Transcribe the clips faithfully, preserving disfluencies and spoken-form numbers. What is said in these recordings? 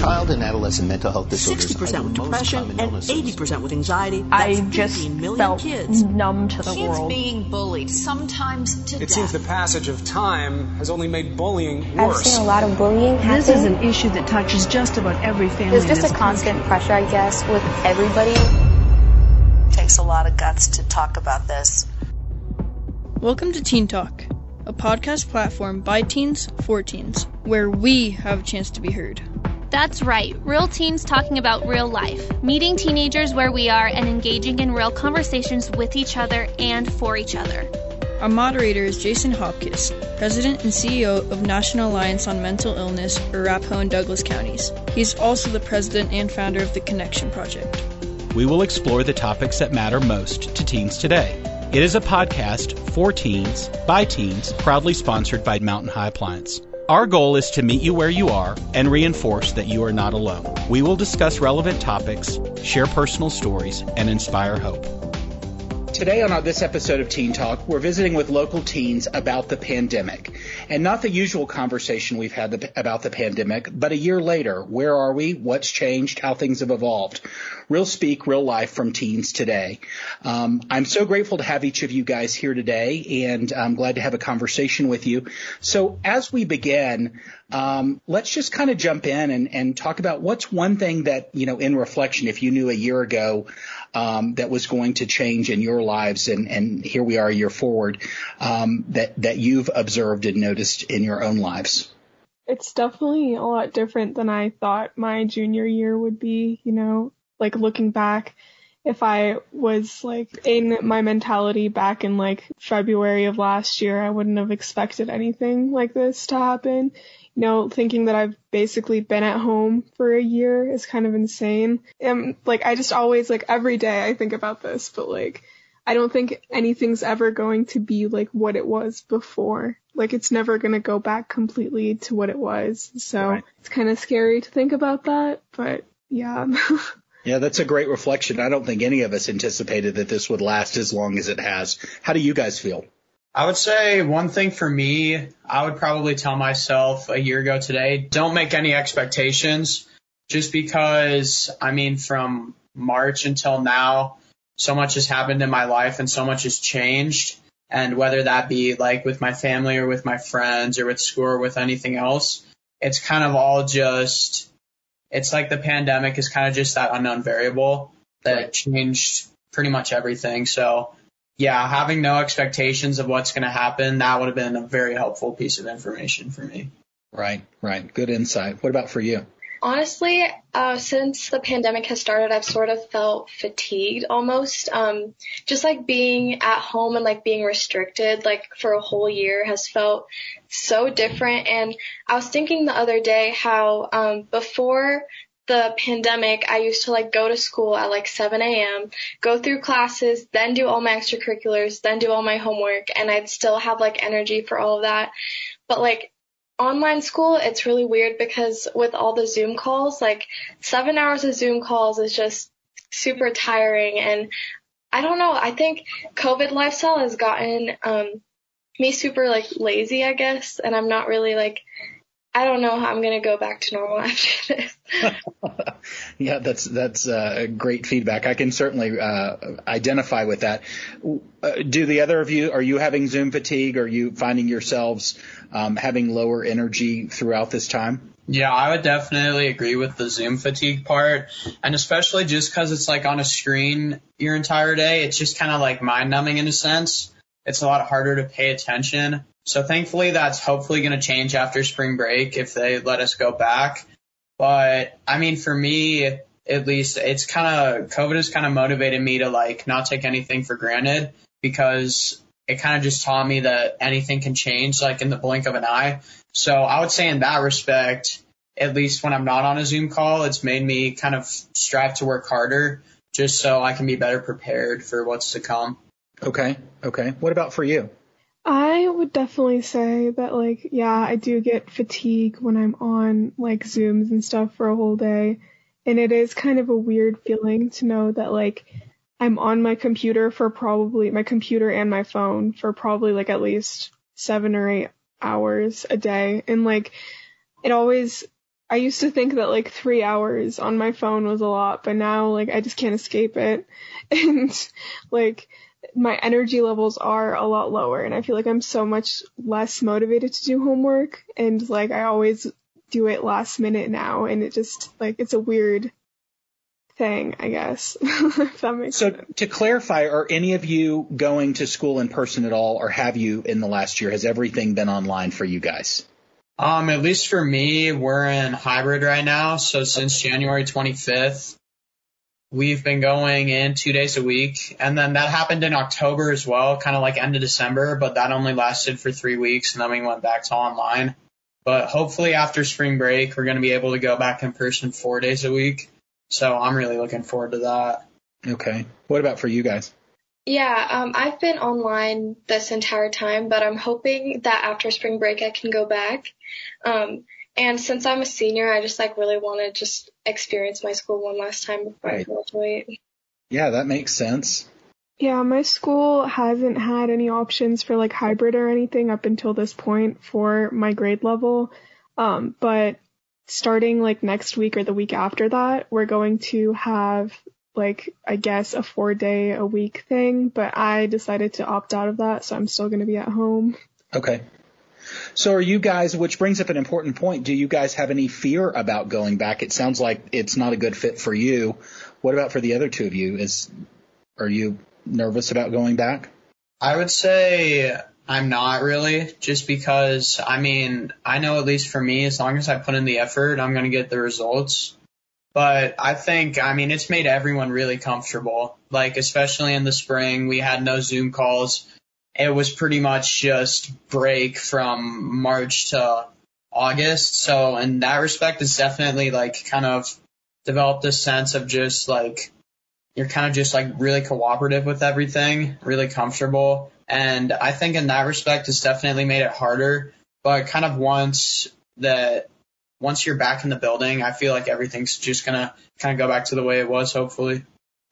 Child and adolescent mental health disorders sixty percent with depression and eighty percent with anxiety. That's I just felt kids. numb to the kids world. Kids being bullied, sometimes to it death. Seems the passage of time has only made bullying worse. I've seen a lot of bullying happen. This is an issue that touches just about every family. There's just a constant country. pressure, I guess, with everybody. It takes a lot of guts to talk about this. Welcome to Teen Talk, a podcast platform by teens for teens, where we have a chance to be heard. That's right, real teens talking about real life, meeting teenagers where we are and engaging in real conversations with each other and for each other. Our moderator is Jason Hopkins, President and C E O of National Alliance on Mental Illness, Arapahoe and Douglas Counties. He is also the president and founder of The Connection Project. We will explore the topics that matter most to teens today. It is a podcast for teens, by teens, proudly sponsored by Mountain High Appliance. Our goal is to meet you where you are and reinforce that you are not alone. We will discuss relevant topics, share personal stories, and inspire hope. Today on our, this episode of Teen Talk, we're visiting with local teens about the pandemic. And not the usual conversation we've had the, about the pandemic, but a year later, where are we, what's changed, how things have evolved. Real speak, real life from teens today. Um, I'm so grateful to have each of you guys here today, and I'm glad to have a conversation with you. So as we begin, um, let's just kind of jump in and, and talk about what's one thing that, you know, in reflection, if you knew a year ago um, that was going to change in your lives, and, and here we are a year forward, um, that, that you've observed and noticed in your own lives. It's definitely a lot different than I thought my junior year would be, you know. Like, looking back, if I was, like, in my mentality back in, like, February of last year, I wouldn't have expected anything like this to happen. You know, thinking that I've basically been at home for a year is kind of insane. And, like, I just always, like, every day I think about this, but, like, I don't think anything's ever going to be, like, what it was before. Like, it's never going to go back completely to what it was. So right. It's kind of scary to think about that, but, yeah. Yeah, that's a great reflection. I don't think any of us anticipated that this would last as long as it has. How do you guys feel? I would say one thing for me, I would probably tell myself a year ago today, don't make any expectations, just because, I mean, from March until now, so much has happened in my life and so much has changed. And whether that be like with my family or with my friends or with school or with anything else, it's kind of all just... It's like the pandemic is kind of just that unknown variable that right. changed pretty much everything. So, yeah, having no expectations of what's going to happen, that would have been a very helpful piece of information for me. Right, right. Good insight. What about for you? Honestly, uh, since the pandemic has started, I've sort of felt fatigued almost. Um, just like being at home and like being restricted like for a whole year has felt so different. And I was thinking the other day how um, before the pandemic, I used to like go to school at like seven a.m., go through classes, then do all my extracurriculars, then do all my homework. And I'd still have like energy for all of that. But like online school, it's really weird because with all the Zoom calls, like seven hours of Zoom calls is just super tiring. And I don't know, I think COVID lifestyle has gotten um, me super like lazy, I guess. And I'm not really like, I don't know how I'm going to go back to normal after this. Yeah, that's that's uh, great feedback. I can certainly uh, identify with that. Uh, do the other of you, are you having Zoom fatigue? Are you finding yourselves um, having lower energy throughout this time? Yeah, I would definitely agree with the Zoom fatigue part. And especially just because it's like on a screen your entire day, it's just kind of like mind numbing in a sense. It's a lot harder to pay attention. So thankfully, that's hopefully going to change after spring break if they let us go back. But I mean, for me, at least, it's kind of COVID has kind of motivated me to like not take anything for granted, because it kind of just taught me that anything can change like in the blink of an eye. So I would say in that respect, at least when I'm not on a Zoom call, it's made me kind of strive to work harder just so I can be better prepared for what's to come. Okay. Okay. What about for you? I would definitely say that, like, yeah, I do get fatigue when I'm on, like, Zooms and stuff for a whole day. And it is kind of a weird feeling to know that, like, I'm on my computer for probably, my computer and my phone for probably, like, at least seven or eight hours a day. And, like, it always, I used to think that, like, three hours on my phone was a lot, but now, like, I just can't escape it. And, like, my energy levels are a lot lower, and I feel like I'm so much less motivated to do homework. And, like, I always do it last minute now, and it just, like, it's a weird thing, I guess. If that makes sense. So to clarify, are any of you going to school in person at all, or have you in the last year? Has everything been online for you guys? Um, at least for me, we're in hybrid right now. So since January twenty-fifth, we've been going in two days a week. And then that happened in October as well, kind of like end of December, but that only lasted for three weeks. And then we went back to online. But hopefully after spring break, we're going to be able to go back in person four days a week. So I'm really looking forward to that. Okay. What about for you guys? Yeah, um, I've been online this entire time, but I'm hoping that after spring break I can go back. Um, and since I'm a senior, I just like really want to just experience my school one last time before right. I graduate. Yeah, that makes sense. Yeah, my school hasn't had any options for like hybrid or anything up until this point for my grade level. Um, but starting like next week or the week after that, we're going to have like, I guess, a four day a week thing, but I decided to opt out of that, so I'm still going to be at home. Okay. So are you guys, which brings up an important point, do you guys have any fear about going back? It sounds like it's not a good fit for you. What about for the other two of you? Is, are you nervous about going back? I would say I'm not really, just because, I mean, I know at least for me, as long as I put in the effort, I'm going to get the results. But I think, I mean, it's made everyone really comfortable, like especially in the spring, we had no Zoom calls. It was pretty much just break from March to August. So in that respect, it's definitely like kind of developed a sense of just like you're kind of just like really cooperative with everything, really comfortable. And I think in that respect, it's definitely made it harder. But kind of once that once you're back in the building, I feel like everything's just going to kind of go back to the way it was, hopefully.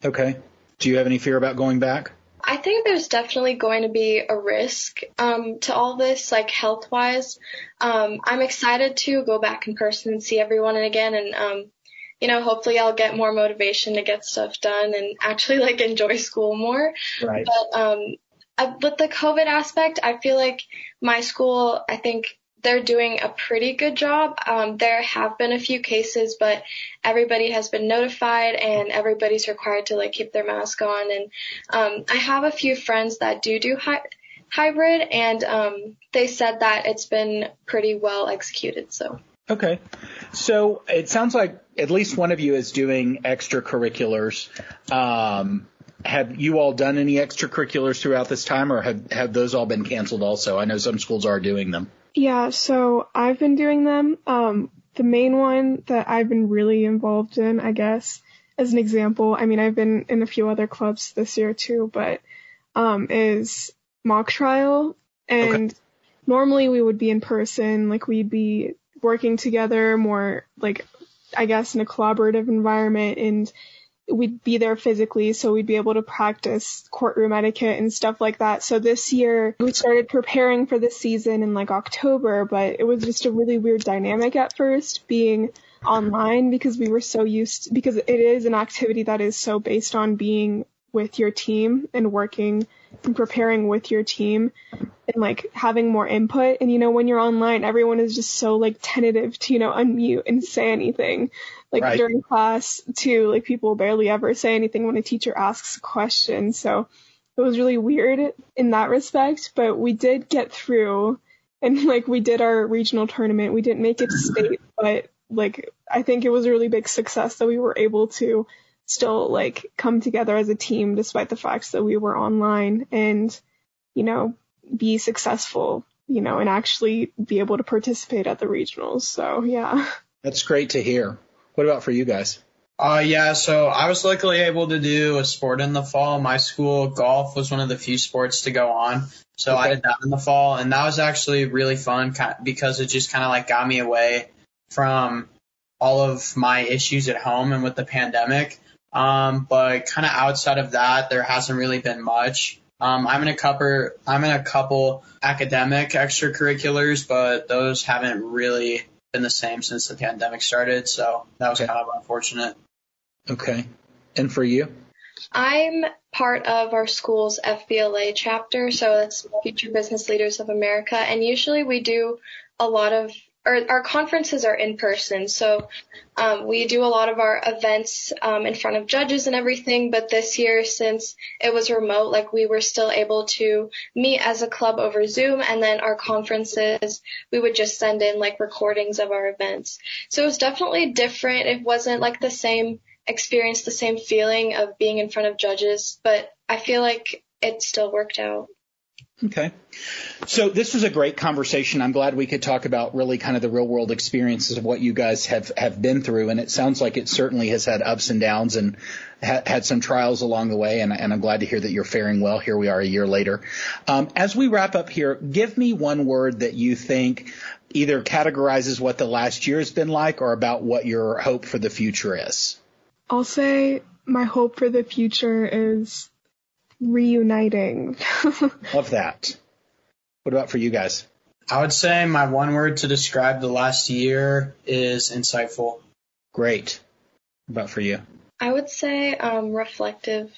Okay. Do you have any fear about going back? I think there's definitely going to be a risk um, to all this, like health-wise. Um, I'm excited to go back in person and see everyone again, and um, you know, hopefully I'll get more motivation to get stuff done and actually like enjoy school more. Right. But um, I, with the COVID aspect, I feel like my school, I think they're doing a pretty good job. Um, there have been a few cases, but everybody has been notified and everybody's required to like keep their mask on. And um, I have a few friends that do do hi- hybrid, and um, they said that it's been pretty well executed. So. Okay. So it sounds like at least one of you is doing extracurriculars. Um, have you all done any extracurriculars throughout this time, or have, have those all been canceled also? I know some schools are doing them. Yeah, so I've been doing them. Um, the main one that I've been really involved in, I guess, as an example, I mean, I've been in a few other clubs this year too, but um, is mock trial. And okay. Normally we would be in person, like we'd be working together more, like, I guess, in a collaborative environment, and we'd be there physically, so we'd be able to practice courtroom etiquette and stuff like that. So this year, we started preparing for the season in like October, but it was just a really weird dynamic at first being online, because we were so used to, because it is an activity that is so based on being with your team and working and preparing with your team and like having more input. And, you know, when you're online, everyone is just so like tentative to, you know, unmute and say anything, like right. During class too, like people barely ever say anything when a teacher asks a question. So it was really weird in that respect, but we did get through, and like we did our regional tournament. We didn't make it to state, but like, I think it was a really big success that we were able to still like come together as a team despite the fact that we were online, and, you know, be successful, you know, and actually be able to participate at the regionals. So, yeah. That's great to hear. What about for you guys? Uh, yeah, so I was luckily able to do a sport in the fall. My school, golf, was one of the few sports to go on. So okay. I did that in the fall, and that was actually really fun because it just kind of like got me away from all of my issues at home and with the pandemic. Um, but kind of outside of that, there hasn't really been much. Um, I'm in a couple, I'm in a couple academic extracurriculars, but those haven't really been the same since the pandemic started. So that was okay. kind of unfortunate. Okay. And for you? I'm part of our school's F B L A chapter, so that's Future Business Leaders of America, and usually we do a lot of, or our conferences are in person, so um, we do a lot of our events um, in front of judges and everything, but this year, since it was remote, like we were still able to meet as a club over Zoom, and then our conferences, we would just send in like recordings of our events. So it was definitely different. It wasn't like the same experience, the same feeling of being in front of judges, but I feel like it still worked out. Okay. So this was a great conversation. I'm glad we could talk about really kind of the real world experiences of what you guys have, have been through. And it sounds like it certainly has had ups and downs and ha- had some trials along the way. And, and I'm glad to hear that you're faring well. Here we are a year later. Um, as we wrap up here, give me one word that you think either categorizes what the last year has been like or about what your hope for the future is. I'll say my hope for the future is reuniting. Love that. What about for you guys? I would say my one word to describe the last year is insightful. Great. What about for you? I would say um, reflective.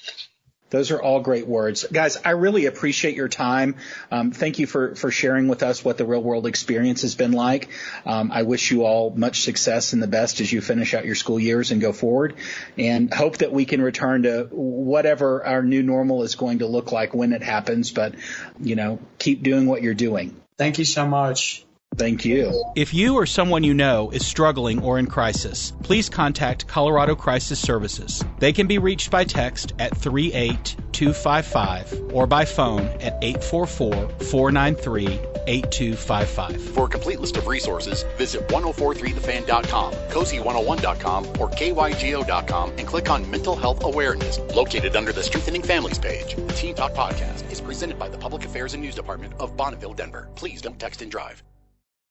Those are all great words. Guys, I really appreciate your time. Um, thank you for, for sharing with us what the real world experience has been like. Um, I wish you all much success and the best as you finish out your school years and go forward, and hope that we can return to whatever our new normal is going to look like when it happens. But, you know, keep doing what you're doing. Thank you so much. Thank you. If you or someone you know is struggling or in crisis, please contact Colorado Crisis Services. They can be reached by text at three eight two five five or by phone at eight four four, four nine three, eight two five five. For a complete list of resources, visit ten forty-three the fan dot com, cozy one oh one dot com, or K Y G O dot com and click on Mental Health Awareness, located under the Strengthening Families page. The Teen Talk podcast is presented by the Public Affairs and News Department of Bonneville, Denver. Please don't text and drive.